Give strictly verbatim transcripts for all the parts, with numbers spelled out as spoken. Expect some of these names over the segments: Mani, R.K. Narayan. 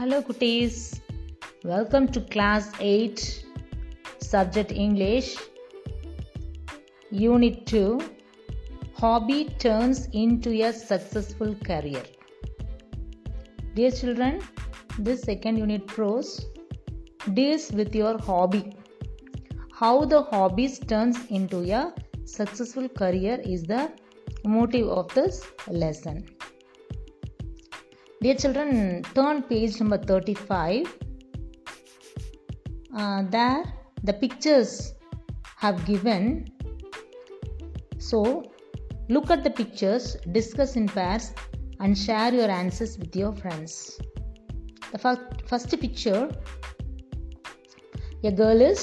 Hello குட்டீஸ், welcome to class eight subject English unit two hobby turns into a successful career. Dear children, this second unit prose deals with your hobby. How the hobbies turns into a successful career is the motive of this lesson. Dear children, turn page number thirty-five. Uh, there the pictures have given. So look at the pictures, discuss in pairs and share your answers with your friends. The first, first picture, a girl is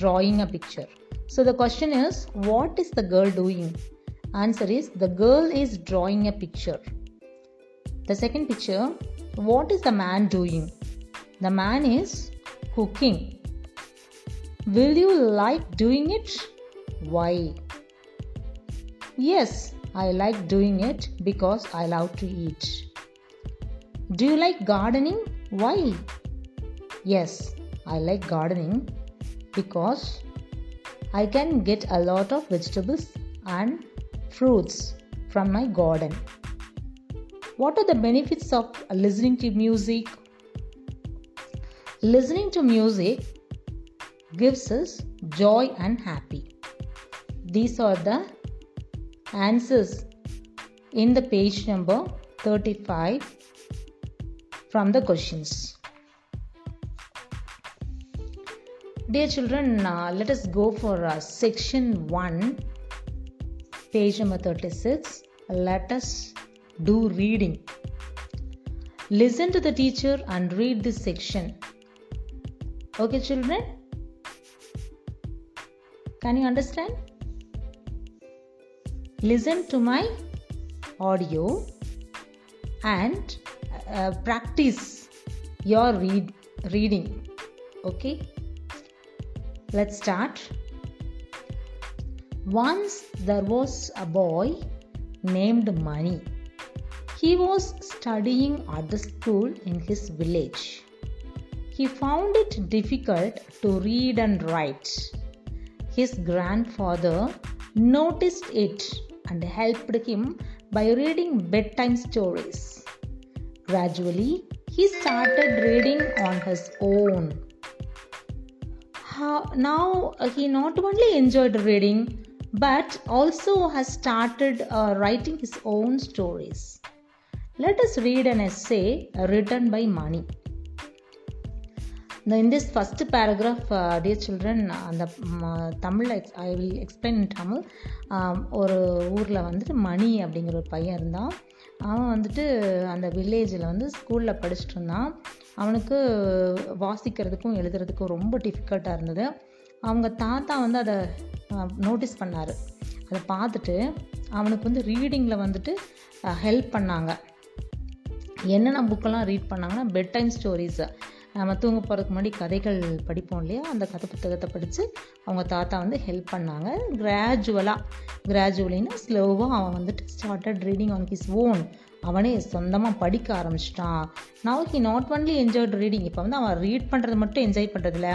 drawing a picture. So the question is, what is the girl doing? Answer is, the girl is drawing a picture. The second picture, what is the man doing? The man is cooking. Will you like doing it? Why? Yes, I like doing it because I love to eat. Do you like gardening? Why? Yes, I like gardening because I can get a lot of vegetables and fruits from my garden. What are the benefits of listening to music? Listening to music gives us joy and happy. These are the answers in the page number thirty-five from the questions. Dear children, uh, let us go for uh, section one, page number thirty-six. Let us do reading. Listen to the teacher and read this section. Okay children, can you understand? Listen to my audio and uh, practice your read reading. Okay, let's start. Once there was a boy named Mani. He was studying at the school in his village. He found it difficult to read and write. His grandfather noticed it and helped him by reading bedtime stories. Gradually, he started reading on his own. Now, he not only enjoyed reading but also has started uh, writing his own stories. Let us read an essay written by Mani. Now in this first paragraph, uh, dear children, uh, the uh, Tamil, ex- I will explain in Tamil. ஒரு ஊரில் வந்துட்டு மணி அப்படிங்கிற ஒரு பையன் இருந்தான். அவன் வந்துட்டு அந்த வில்லேஜில் வந்து ஸ்கூலில் படிச்சுட்டு இருந்தான். அவனுக்கு வாசிக்கிறதுக்கும் எழுதுறதுக்கும் ரொம்ப டிஃபிகல்ட்டாக இருந்தது. அவங்க தாத்தா வந்து அதை நோட்டீஸ் பண்ணார். அதை பார்த்துட்டு அவனுக்கு வந்து ரீடிங்கில் வந்துட்டு ஹெல்ப் பண்ணாங்க. என்னென்ன புக்கெல்லாம் ரீட் பண்ணாங்கன்னா, பெட் டைம் ஸ்டோரிஸை, நம்ம தூங்க போகிறதுக்கு முன்னாடி கதைகள் படிப்போம் இல்லையா, அந்த கதை புத்தகத்தை படித்து அவங்க தாத்தா வந்து ஹெல்ப் பண்ணாங்க. கிராஜுவலாக கிராஜுவலின்னா ஸ்லோவாக அவன் வந்துட்டு started reading on his own. அவனே சொந்தமாக படிக்க ஆரம்பிச்சிட்டான். Now he not only enjoyed reading. இப்போ வந்து அவன் ரீட் பண்ணுறது மட்டும் என்ஜாய் பண்ணுறதில்ல,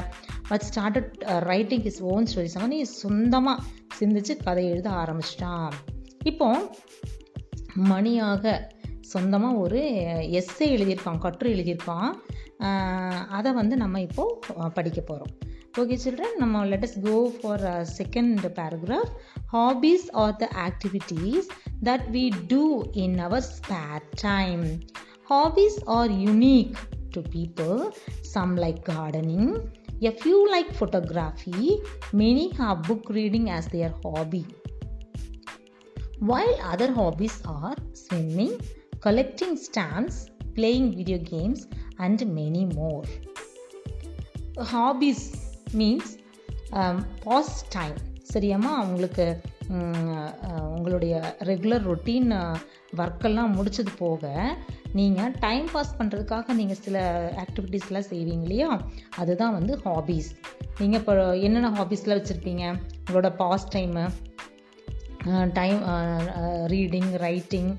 but started writing his own stories. அவனே சொந்தமாக சிந்திச்சு கதை எழுத ஆரம்பிச்சிட்டான். இப்போ மணியாக சொந்தமாக ஒரு எஸ்ஸே எழுதியிருப்பான், கட்டுரை எழுதியிருப்பான். அதை வந்து நம்ம இப்போது படிக்க போகிறோம். ஓகே சில்ட்ரன், நம்ம let us go for second paragraph. Hobbies are the activities that we do in our spare time. Hobbies are unique to people. Some like gardening, a few like photography, many have book reading as their hobby. While other hobbies are swimming, collecting stamps, playing video games and many more. Hobbies means um, pastime. சரியாமா, உங்களுக்கு உங்களுடைய regular routine ஒர்க்கெல்லாம் முடிச்சது போக நீங்கள் time pass பண்ணுறதுக்காக நீங்கள் சில ஆக்டிவிட்டீஸ்லாம் செய்வீங்க இல்லையா, அதுதான் வந்து ஹாபீஸ். நீங்கள் இப்போ என்னென்ன ஹாபீஸ்லாம் வச்சுருப்பீங்க? உங்களோட pastime, time reading, writing,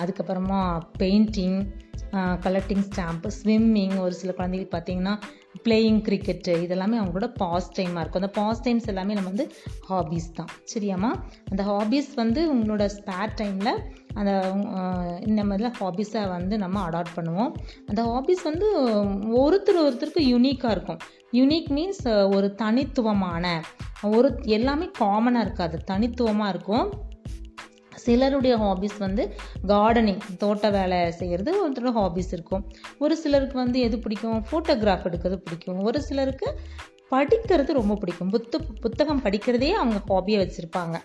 அதுக்கப்புறமா பெயிண்டிங், கலெக்டிங் ஸ்டாம்ப்பு, ஸ்விம்மிங், ஒரு சில குழந்தைகள் பார்த்திங்கன்னா பிளேயிங் கிரிக்கெட்டு, இதெல்லாமே அவங்களோட பாஸ்ட் டைமாக இருக்கும். அந்த பாஸ்ட் டைம்ஸ் எல்லாமே நம்ம வந்து ஹாபீஸ் தான். சரியாம்மா? அந்த ஹாபீஸ் வந்து உங்களோட ஸ்பேர் டைமில் அந்த இந்த மாதிரிலாம் ஹாபீஸை வந்து நம்ம அடாப்ட் பண்ணுவோம். அந்த ஹாபீஸ் வந்து ஒருத்தர் ஒருத்தருக்கு யூனிக்காக இருக்கும். யூனிக் மீன்ஸ் ஒரு தனித்துவமான, ஒரு எல்லாமே காமனாக இருக்காது, தனித்துவமாக இருக்கும். சிலருடைய ஹாபீஸ் வந்து கார்டனிங், தோட்ட வேலை செய்கிறது ஒருத்தரோட ஹாபீஸ் இருக்கும். ஒரு சிலருக்கு வந்து எது பிடிக்கும், ஃபோட்டோகிராஃப் எடுக்கிறது பிடிக்கும். ஒரு சிலருக்கு படிக்கிறது ரொம்ப பிடிக்கும், புத்த புத்தகம் படிக்கிறதே அவங்க ஹாபியாக வச்சுருப்பாங்க.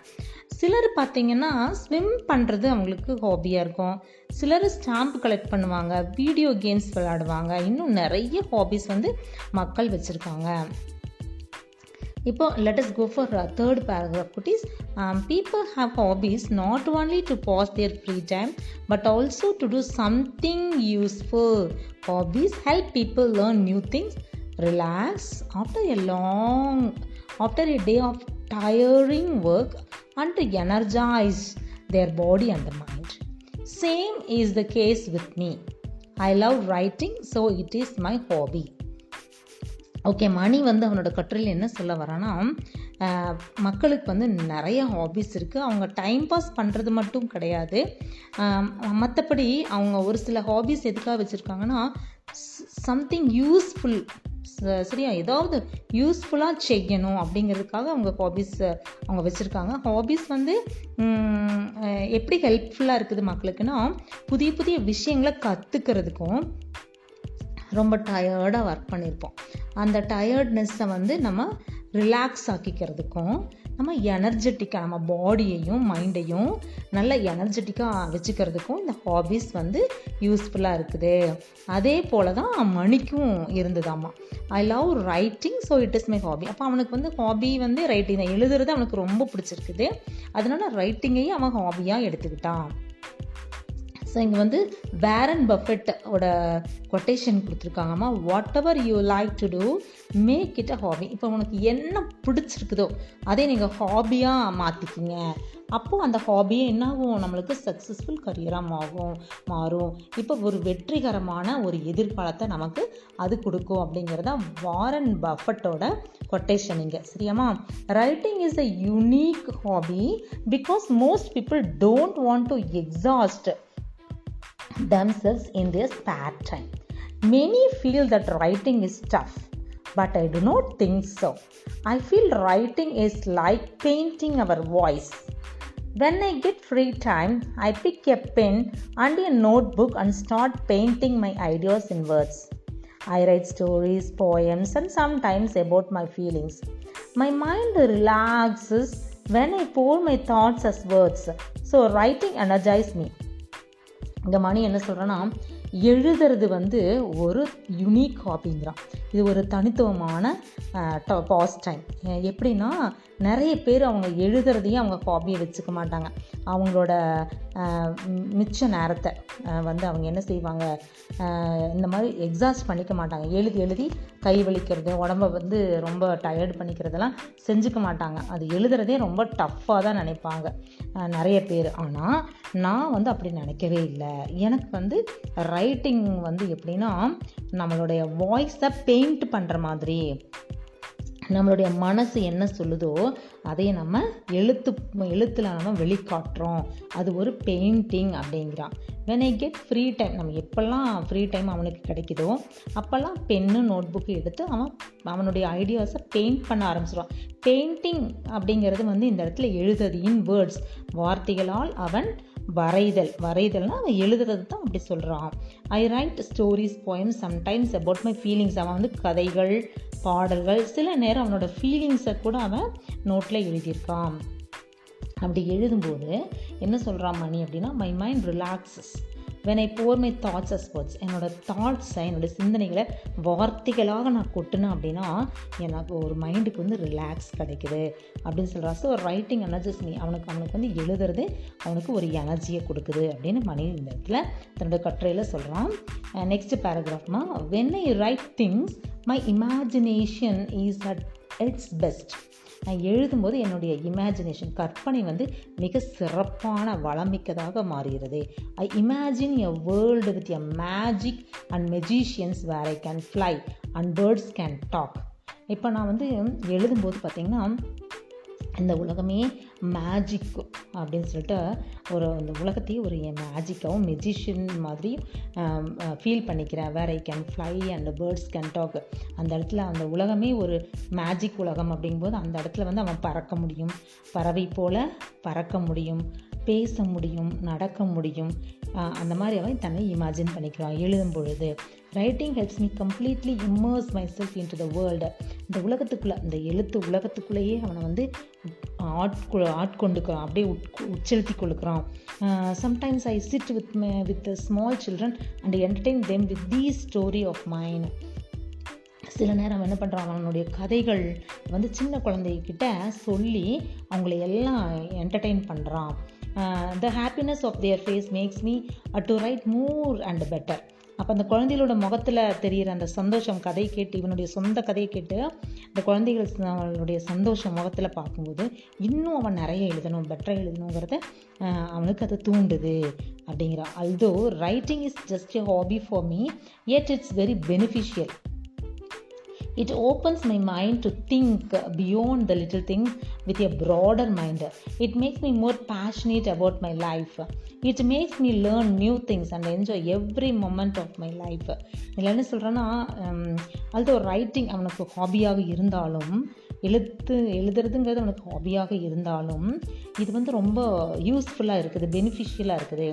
சிலர் பார்த்திங்கன்னா ஸ்விம் பண்ணுறது அவங்களுக்கு ஹாபியாக இருக்கும். சிலர் ஸ்டாம்ப் கலெக்ட் பண்ணுவாங்க, வீடியோ கேம்ஸ் விளையாடுவாங்க. இன்னும் நிறைய ஹாபிஸ் வந்து மக்கள் வச்சுருக்காங்க. இப்போ let us go for third paragraph kutis. um, people have hobbies not only to pass their free time but also to do something useful. Hobbies help people learn new things, relax after a long after a day of tiring work, and to energize their body and the mind. Same is the case with me. I love writing, so it is my hobby. Okay, Mani வந்து அவனோட கட்டுரையில் என்ன சொல்ல வரான்னா, மக்களுக்கு வந்து நிறைய hobbies இருக்குது. அவங்க டைம் பாஸ் பண்ணுறது மட்டும் கிடையாது. மற்றபடி அவங்க ஒரு சில ஹாபீஸ் எதுக்காக வச்சுருக்காங்கன்னா, சம்திங் யூஸ்ஃபுல், சரியா, ஏதாவது யூஸ்ஃபுல்லாக செய்யணும் அப்படிங்கிறதுக்காக அவங்க ஹாபீஸ் அவங்க வச்சுருக்காங்க. ஹாபீஸ் வந்து எப்படி ஹெல்ப்ஃபுல்லாக இருக்குது மக்களுக்குன்னா, புதிய புதிய விஷயங்களை கற்றுக்கிறதுக்கும், ரொம்ப டயர்டாக ஒர்க் பண்ணியிருப்போம், அந்த டயர்ட்னஸை வந்து நம்ம ரிலாக்ஸ் ஆக்கிக்கிறதுக்கும், நம்ம எனர்ஜெட்டிக்காக நம்ம பாடியையும் மைண்டையும் நல்லா எனர்ஜெட்டிக்காக வச்சுக்கிறதுக்கும் இந்த ஹாபீஸ் வந்து யூஸ்ஃபுல்லாக இருக்குது. அதே போல் தான் மணிக்கும் இருந்ததாம்மா. I love writing so it is my hobby. அப்போ அவனுக்கு வந்து ஹாபி வந்து ரைட்டிங் தான், எழுதுறது அவனுக்கு ரொம்ப பிடிச்சிருக்குது, அதனால ரைட்டிங்கையும் அவன் ஹாபியாக எடுத்துக்கிட்டான். ஸோ இங்கே வந்து வாரன் பஃபெட்டோட கொட்டேஷன் கொடுத்துருக்காங்கம்மா. Whatever you like to do make it a hobby. இப்போ உனக்கு என்ன பிடிச்சிருக்குதோ அதே நீங்கள் ஹாபியாக மாற்றிக்கிங்க. அப்போது அந்த ஹாபியே என்ன ஆகும், நம்மளுக்கு சக்ஸஸ்ஃபுல் கரியராக ஆகும் மாறும். இப்போ ஒரு வெற்றிகரமான ஒரு எதிர்காலத்தை நமக்கு அது கொடுக்கும் அப்படிங்கிறத வாரன் பஃபெட்டோட கொட்டேஷன் இங்கே. சரியாம்மா? Writing is a unique hobby because most people don't want to exhaust themselves in their spare time. Many feel that writing is tough, but I do not think so. I feel writing is like painting our voice. When I get free time, I pick a pen and a notebook and start painting my ideas in words. I write stories, poems, and sometimes about my feelings. My mind relaxes when I pour my thoughts as words, so writing energizes me. இந்த மணி என்ன சொல்கிறேன்னா, எழுதுறது வந்து ஒரு unique ஹாபிங்கிறான். இது ஒரு தனித்துவமான past time. எப்படின்னா, நிறைய பேர் அவங்க எழுதுறதையும் அவங்க ஹாபியை வச்சுக்க மாட்டாங்க. அவங்களோட மிச்ச நேரத்தை வந்து அவங்க என்ன செய்வாங்க, இந்த மாதிரி எக்ஸாஸ்ட் பண்ணிக்க மாட்டாங்க. எழுதி எழுதி கை வலிக்கிறது, உடம்பை வந்து ரொம்ப டயர்டு பண்ணிக்கிறதெல்லாம் செஞ்சுக்க மாட்டாங்க. அது எழுதுறதே ரொம்ப டஃப்பாக தான் நினைப்பாங்க நிறைய பேர். ஆனால் நான் வந்து அப்படி நினைக்கவே இல்லை. எனக்கு வந்து ரைட்டிங் வந்து எப்படின்னா, நம்மளுடைய வாய்ஸை பெயிண்ட் பண்ணுற மாதிரி, நம்மளுடைய மனசு என்ன சொல்லுதோ அதையே நம்ம எழுத்து எழுத்தில் நம்ம வெளிக்காட்டுறோம். அது ஒரு பெயிண்டிங் அப்படிங்கிறான். when I get free time, நம்ம எப்போல்லாம் ஃப்ரீ டைம் அவனுக்கு கிடைக்குதோ அப்போல்லாம் பென்னு நோட் புக்கு எடுத்து அவன் அவனுடைய ஐடியாஸை பெயிண்ட் பண்ண ஆரம்பிச்சிடுவான். பெயிண்டிங் அப்படிங்கிறது வந்து இந்த இடத்துல எழுதுறது, இன் வேர்ட்ஸ், வார்த்தைகளால் அவன் வரைதல். வரைதல்னால் அவன் எழுதுறது தான் அப்படி சொல்கிறான். I write stories, poems, sometimes about my feelings. அவன் வந்து கதைகள், பாடல்கள், சில நேரம் அவனோட ஃபீலிங்ஸை கூட அவன் நோட்டில் எழுதியிருக்கான். அப்படி எழுதும்போது என்ன சொல்கிறான் மணி அப்படின்னா, my mind relaxes when I pour my thoughts as words. என்னோடய தாட்ஸை, என்னோடய சிந்தனைகளை வார்த்தைகளாக நான் கொட்டினேன் அப்படின்னா எனக்கு ஒரு மைண்டுக்கு வந்து ரிலாக்ஸ் கிடைக்குது அப்படின்னு சொல்கிறான். So writing energises me. அவனுக்கு அவனுக்கு வந்து எழுதுறது அவனுக்கு ஒரு எனர்ஜியை கொடுக்குது அப்படின்னு மணி இந்த இடத்துல தன்னோட கட்டுரையில் சொல்கிறான். நெக்ஸ்ட் பேராகிராஃப்னா, when I write things, my imagination is at its best. நான் எழுதும்போது என்னுடைய இமேஜினேஷன் கற்பனை வந்து மிக சிறப்பான வளமிக்கதாக மாறுகிறது. I imagine a world with a magic and magicians where I can fly and birds can talk. இப்போ நான் வந்து எழுதும்போது பார்த்திங்கன்னா இந்த உலகமே மேஜிக் அப்படின்னு சொல்லிட்டு ஒரு இந்த உலகத்தையே ஒரு மேஜிக்காகவும் மெஜிஷியன் மாதிரி ஃபீல் பண்ணிக்கிறேன். Where I can fly and birds can talk. அந்த இடத்துல அந்த உலகமே ஒரு மேஜிக் உலகம் அப்படிங்கும்போது அந்த இடத்துல வந்து அவன் பறக்க முடியும், பறவை போல் பறக்க முடியும், பேச முடியும், நடக்க முடியும். அந்த மாதிரி அவன் தன்னை இமேஜின் பண்ணிக்கிறான் எழுதும் பொழுது. Writing helps me completely immerse myself into the world. இந்த உலகத்துக்குள்ளே, இந்த எழுத்து உலகத்துக்குள்ளேயே அவனை வந்து ஆட்கொ ஆட்கொண்டுக்கிறான் அப்படியே உட்செலுத்தி கொடுக்குறான். Sometimes I sit with with small children and entertain them with the story of mine. சில நேரம் என்ன பண்ணுறான், அவனுடைய கதைகள் வந்து சின்ன குழந்தைகிட்ட சொல்லி அவங்கள எல்லாம் என்டர்டெயின் பண்ணுறான். The happiness of their face makes me to write more and better. அப்போ அந்த குழந்தைகளோட முகத்தில் தெரிகிற அந்த சந்தோஷம் கதை கேட்டு, இவனுடைய சொந்த கதையை கேட்டு இந்த குழந்தைகளுடைய சந்தோஷம் முகத்தில் பார்க்கும்போது இன்னும் அவன் நிறைய எழுதணும், பெட்டராக எழுதணுங்கிறத அவனுக்கு அது தூண்டுது அப்படிங்கிறான். Although writing is just a hobby for me, Ed it's very beneficial. It opens my mind to think beyond the little things with a broader mind. It makes me more passionate about my life. It makes me learn new things and enjoy every moment of my life. இதில் என்ன சொல்கிறேன்னா, although writing அவனுக்கு ஹாபியாக இருந்தாலும், எழுத்து எழுதுறதுங்கிறது அவனுக்கு ஹாபியாக இருந்தாலும் இது வந்து ரொம்ப யூஸ்ஃபுல்லாக இருக்குது, பெனிஃபிஷியலாக இருக்குது.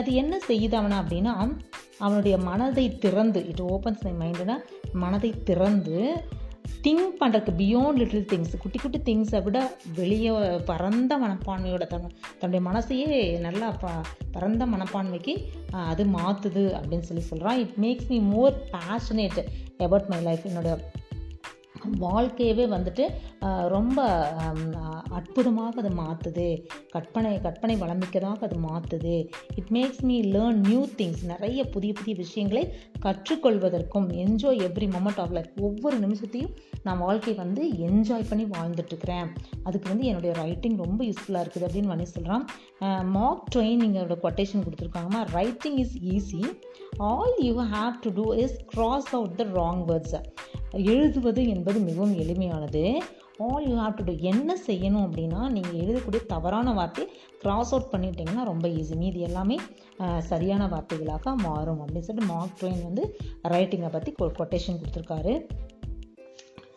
அது என்ன செய்யுது அவனை அப்படின்னா, அவனுடைய மனதை திறந்து, இட் ஓப்பன்ஸ் மை மைண்டுனா மனதை திறந்து திங்க் பண்ணுறதுக்கு, பியாண்ட் லிட்டில் திங்ஸ், குட்டி குட்டி திங்ஸை விட வெளியே பரந்த மனப்பான்மையோட தன் தன்னுடைய மனசையே நல்லா ப பரந்த மனப்பான்மைக்கு அது மாற்றுது அப்படின்னு சொல்லி சொல்கிறான். It makes me more passionate about my life. என்னோட வாழ்க்கையவே வந்துட்டு ரொம்ப அற்புதமாக அது மாற்றுது, கற்பனை கற்பனை வளமிக்கதாக அது மாற்றுது. It makes me learn new things. நிறைய புதிய புதிய விஷயங்களை கற்றுக்கொள்வதற்கும், enjoy every moment of life, ஒவ்வொரு நிமிஷத்தையும் நான் வாழ்க்கையை வந்து என்ஜாய் பண்ணி வாழ்ந்துட்டுருக்கிறேன். அதுக்கு வந்து என்னுடைய ரைட்டிங் ரொம்ப யூஸ்ஃபுல்லாக இருக்குது அப்படின்னு மணி சொல்கிறான். மார்க் ட்வெயின் எங்களோட கொட்டேஷன் கொடுத்துருக்காங்கம்மா, writing is easy, all you have to do is cross out the wrong words. எழுதுவது என்பது மிகவும் எளிமையானது. All you have to do, என்ன செய்யணும் அப்படின்னா நீங்கள் எழுதக்கூடிய தவறான வார்த்தை கிராஸ் அவுட் பண்ணிட்டீங்கன்னா ரொம்ப ஈஸி, மீது எல்லாமே சரியான வார்த்தைகளாக மாறும் அப்படின்னு சொல்லிட்டு மார்க் ட்வெயின் வந்து ரைட்டிங்கை பற்றி கொட்டேஷன் கொடுத்துருக்காரு.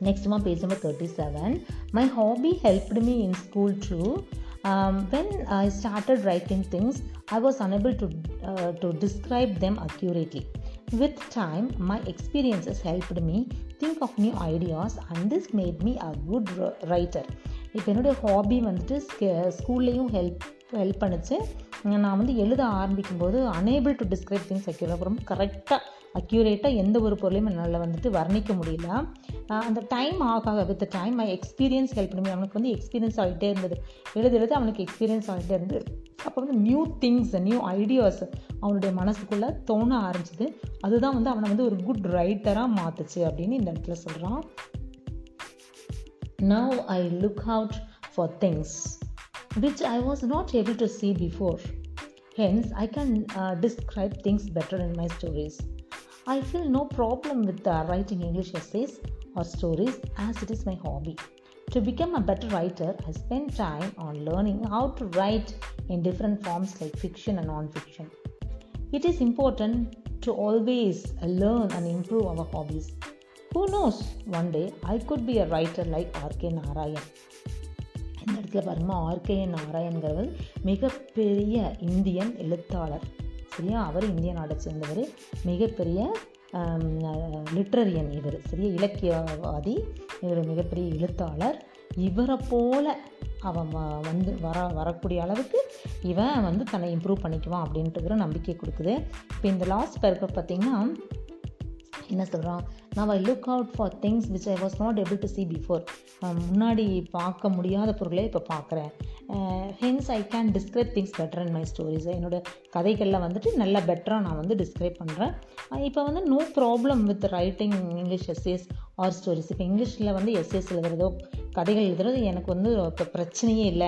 நெக்ஸ்ட்டுமா page number thirty-seven. My hobby helped me in school to Um, when I started writing things, I was unable to uh, to describe them accurately. With time, my experiences helped me think of new ideas, and this made me a good writer. இப்போ என்னுடைய hobby வந்துட்டு ஸ்கூல்லையும் help help பண்ணிச்சு. நான் வந்து எழுத ஆரம்பிக்கும்போது unable to describe things accurate, ரொம்ப கரெக்டாக அக்யூரேட்டாக எந்த ஒரு பொருளையும் என்னால் வந்துட்டு வர்ணிக்க முடியல. அந்த டைம் ஆக with time my experience help பண்ணி, அவனுக்கு வந்து எக்ஸ்பீரியன்ஸ் ஆகிட்டே இருந்தது, எழுத எழுத அவனுக்கு எக்ஸ்பீரியன்ஸ் ஆகிட்டே இருந்தது. அப்போ வந்து நியூ திங்ஸ், நியூ ஐடியாஸ் அவனுடைய மனசுக்குள்ளே தோண ஆரம்பிச்சிது. அதுதான் வந்து அவனை வந்து ஒரு குட் ரைட்டராக மாற்றுச்சு அப்படின்னு இந்த இடத்துல சொல்கிறான். Now I look out for things which I was not able to see before. Hence, I can uh, describe things better in my stories. I feel no problem with uh, writing English essays or stories as it is my hobby. To become a better writer, I spend time on learning how to write in different forms like fiction and non-fiction. It is important to always learn and improve our hobbies. Who knows, one day I could be a writer like R K Narayan. இந்த இடத்துல பாருங்கம்மா, RK. நாராயண்ங்கிறவர் மிகப்பெரிய Indian எழுத்தாளர் சரியா. அவர் இந்திய நாட்டை சேர்ந்தவர், மிகப்பெரிய லிட்ரரியன் இவர் சரியா, இலக்கியவாதி இவர், மிகப்பெரிய எழுத்தாளர். இவரை போல் அவன் வந்து வர வரக்கூடிய அளவுக்கு இவன் வந்து தன்னை இம்ப்ரூவ் பண்ணிக்குவான் அப்படின்ட்டுங்கிற நம்பிக்கை கொடுக்குது. இப்போ இந்த லாஸ்ட் பேரக்ராஃப் பார்த்திங்கன்னா என்ன சொல்கிறான், நான் I look out for things which I was not able to see before. முன்னாடி பார்க்க முடியாத பொருளே இப்போ பார்க்குறேன். Hence I can describe things better in my stories. என்னோடய கதைகளில் வந்துட்டு நல்லா பெட்டராக நான் வந்து டிஸ்கிரைப் பண்ணுறேன். இப்போ வந்து no problem with writing English essays or stories. இப்போ இங்கிலீஷில் வந்து எஸ்ஏஸ் எழுதுறதோ கதைகள் எழுதுறது எனக்கு வந்து இப்போ பிரச்சனையே இல்லை.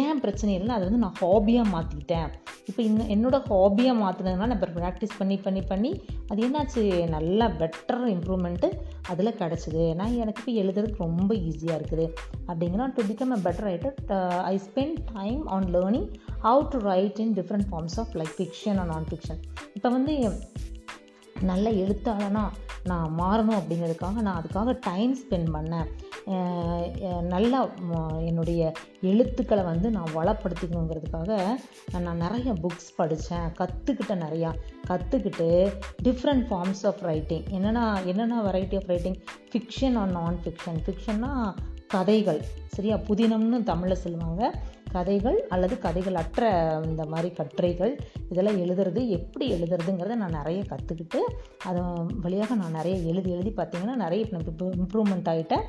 ஏன் பிரச்சனை இல்லைன்னா அது வந்து நான் ஹாபியாக மாற்றிக்கிட்டேன். இப்போ இன்னும் என்னோடய ஹாபியாக மாற்றினதுனால நான் இப்போ ப்ராக்டிஸ் பண்ணி பண்ணி பண்ணி அது என்னாச்சு, நல்லா பெட்டர் இம்ப்ரூவ்மெண்ட்டு அதில் கிடச்சிது. நான் எனக்கு இப்போ எழுதுறதுக்கு ரொம்ப ஈஸியாக இருக்குது அப்படிங்கன்னா to become a better writer I spend time on learning how to write in different forms of like fiction and நான் ஃபிக்ஷன். இப்போ வந்து நல்ல எழுத்தாளனா நான் மாறணும் அப்படிங்கிறதுக்காக நான் அதுக்காக டைம் ஸ்பெண்ட் பண்ணேன். நல்லா என்னுடைய எழுத்துக்களை வந்து நான் வளப்படுத்திக்கணுங்கிறதுக்காக நான் நிறைய புக்ஸ் படித்தேன், கற்றுக்கிட்டேன், நிறையா கற்றுக்கிட்டு டிஃப்ரெண்ட் ஃபார்ம்ஸ் ஆஃப் ரைட்டிங் என்னென்னா என்னென்ன variety of writing, fiction or நான் ஃபிக்ஷன். ஃபிக்ஷன்னா கதைகள், சரியா, புதினம்னு தமிழில் சொல்லுவாங்க, கதைகள் அல்லது கதைகள் அற்ற இந்த மாதிரி கட்டுரைகள், இதெல்லாம் எழுதுறது எப்படி எழுதுறதுங்கிறத நான் நிறைய கற்றுக்கிட்டு அது வழியாக நான் நிறைய எழுதி எழுதி பார்த்திங்கன்னா நிறைய இம்ப்ரூவ்மெண்ட் ஆகிட்டேன்.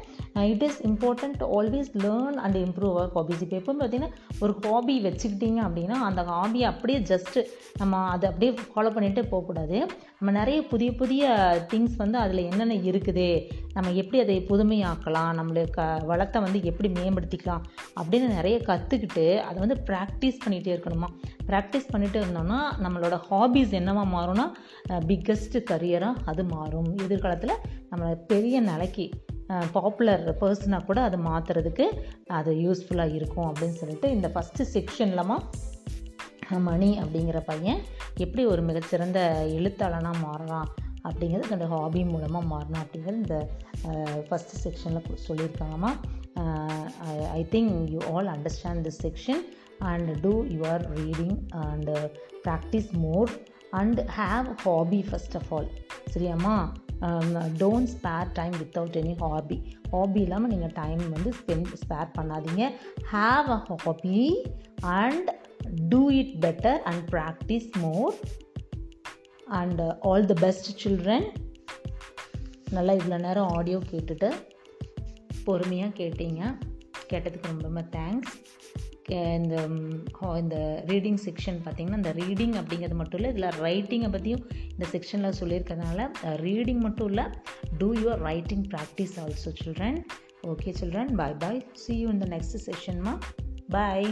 It is important always learn and improve our hobbies. இப்போ எப்போவும் பார்த்திங்கன்னா ஒரு ஹாபி வச்சுக்கிட்டிங்க அப்படின்னா அந்த ஹாபியை அப்படியே ஜஸ்ட்டு நம்ம அதை அப்படியே ஃபாலோ பண்ணிகிட்டே போகக்கூடாது. நம்ம நிறைய புதிய புதிய திங்ஸ் வந்து அதில் என்னென்ன இருக்குது, நம்ம எப்படி அதை புதுமையாக்கலாம், நம்மளுக்கு க வளத்தை வந்து எப்படி மேம்படுத்திக்கலாம் அப்படின்னு நிறைய கற்றுக்கிட்டு அதை வந்து ப்ராக்டிஸ் பண்ணிகிட்டே இருக்கணுமா. ப்ராக்டிஸ் பண்ணிகிட்டே இருந்தோம்னா நம்மளோட ஹாபிஸ் என்னவா மாறும்னா பிக்கஸ்ட் கரியராக அது மாறும். எதிர்காலத்தில் நம்மளோட பெரிய நிலைக்கு பாப்புலர் பர்சனாக கூட அது மாற்றுறதுக்கு அது யூஸ்ஃபுல்லாக இருக்கும் அப்படின்னு சொல்லிட்டு இந்த ஃபஸ்ட்டு செக்ஷன்லமா மணி அப்படிங்கிற பையன் எப்படி ஒரு மிகச்சிறந்த எழுத்தாளனாக மாறலாம் அப்படிங்கிறது என்னோடய ஹாபி மூலமாக மாறணும் அப்படிங்கிறது இந்த ஃபஸ்ட்டு செக்ஷனில் சொல்லியிருக்காங்கம்மா. I think you all understand this section and do your reading and practice more and have hobby first of all, சரியாம்மா. Don't spare time without any hobby. Hobby இல்லாமல் நீங்கள் டைம் வந்து ஸ்பெண்ட் ஸ்பேர் பண்ணாதீங்க. Have a hobby and do it better and practice more and uh, all the best children. நல்லா இவ்வளோ நேரம் audio கேட்டுட்டு பொறுமையாக கேட்டீங்க, கேட்டதுக்கு ரொம்ப ரொம்ப தேங்க்ஸ். இந்த இந்த ரீடிங் செக்ஷன் பார்த்திங்கன்னா இந்த ரீடிங் அப்படிங்கிறது மட்டும் இல்லை, இதில் ரைட்டிங்கை பற்றியும் இந்த செக்ஷனில் சொல்லியிருக்கிறதுனால ரீடிங் மட்டும் இல்லை, do your writing practice also children. Okay children, bye bye. See you in the next session, ma. Bye.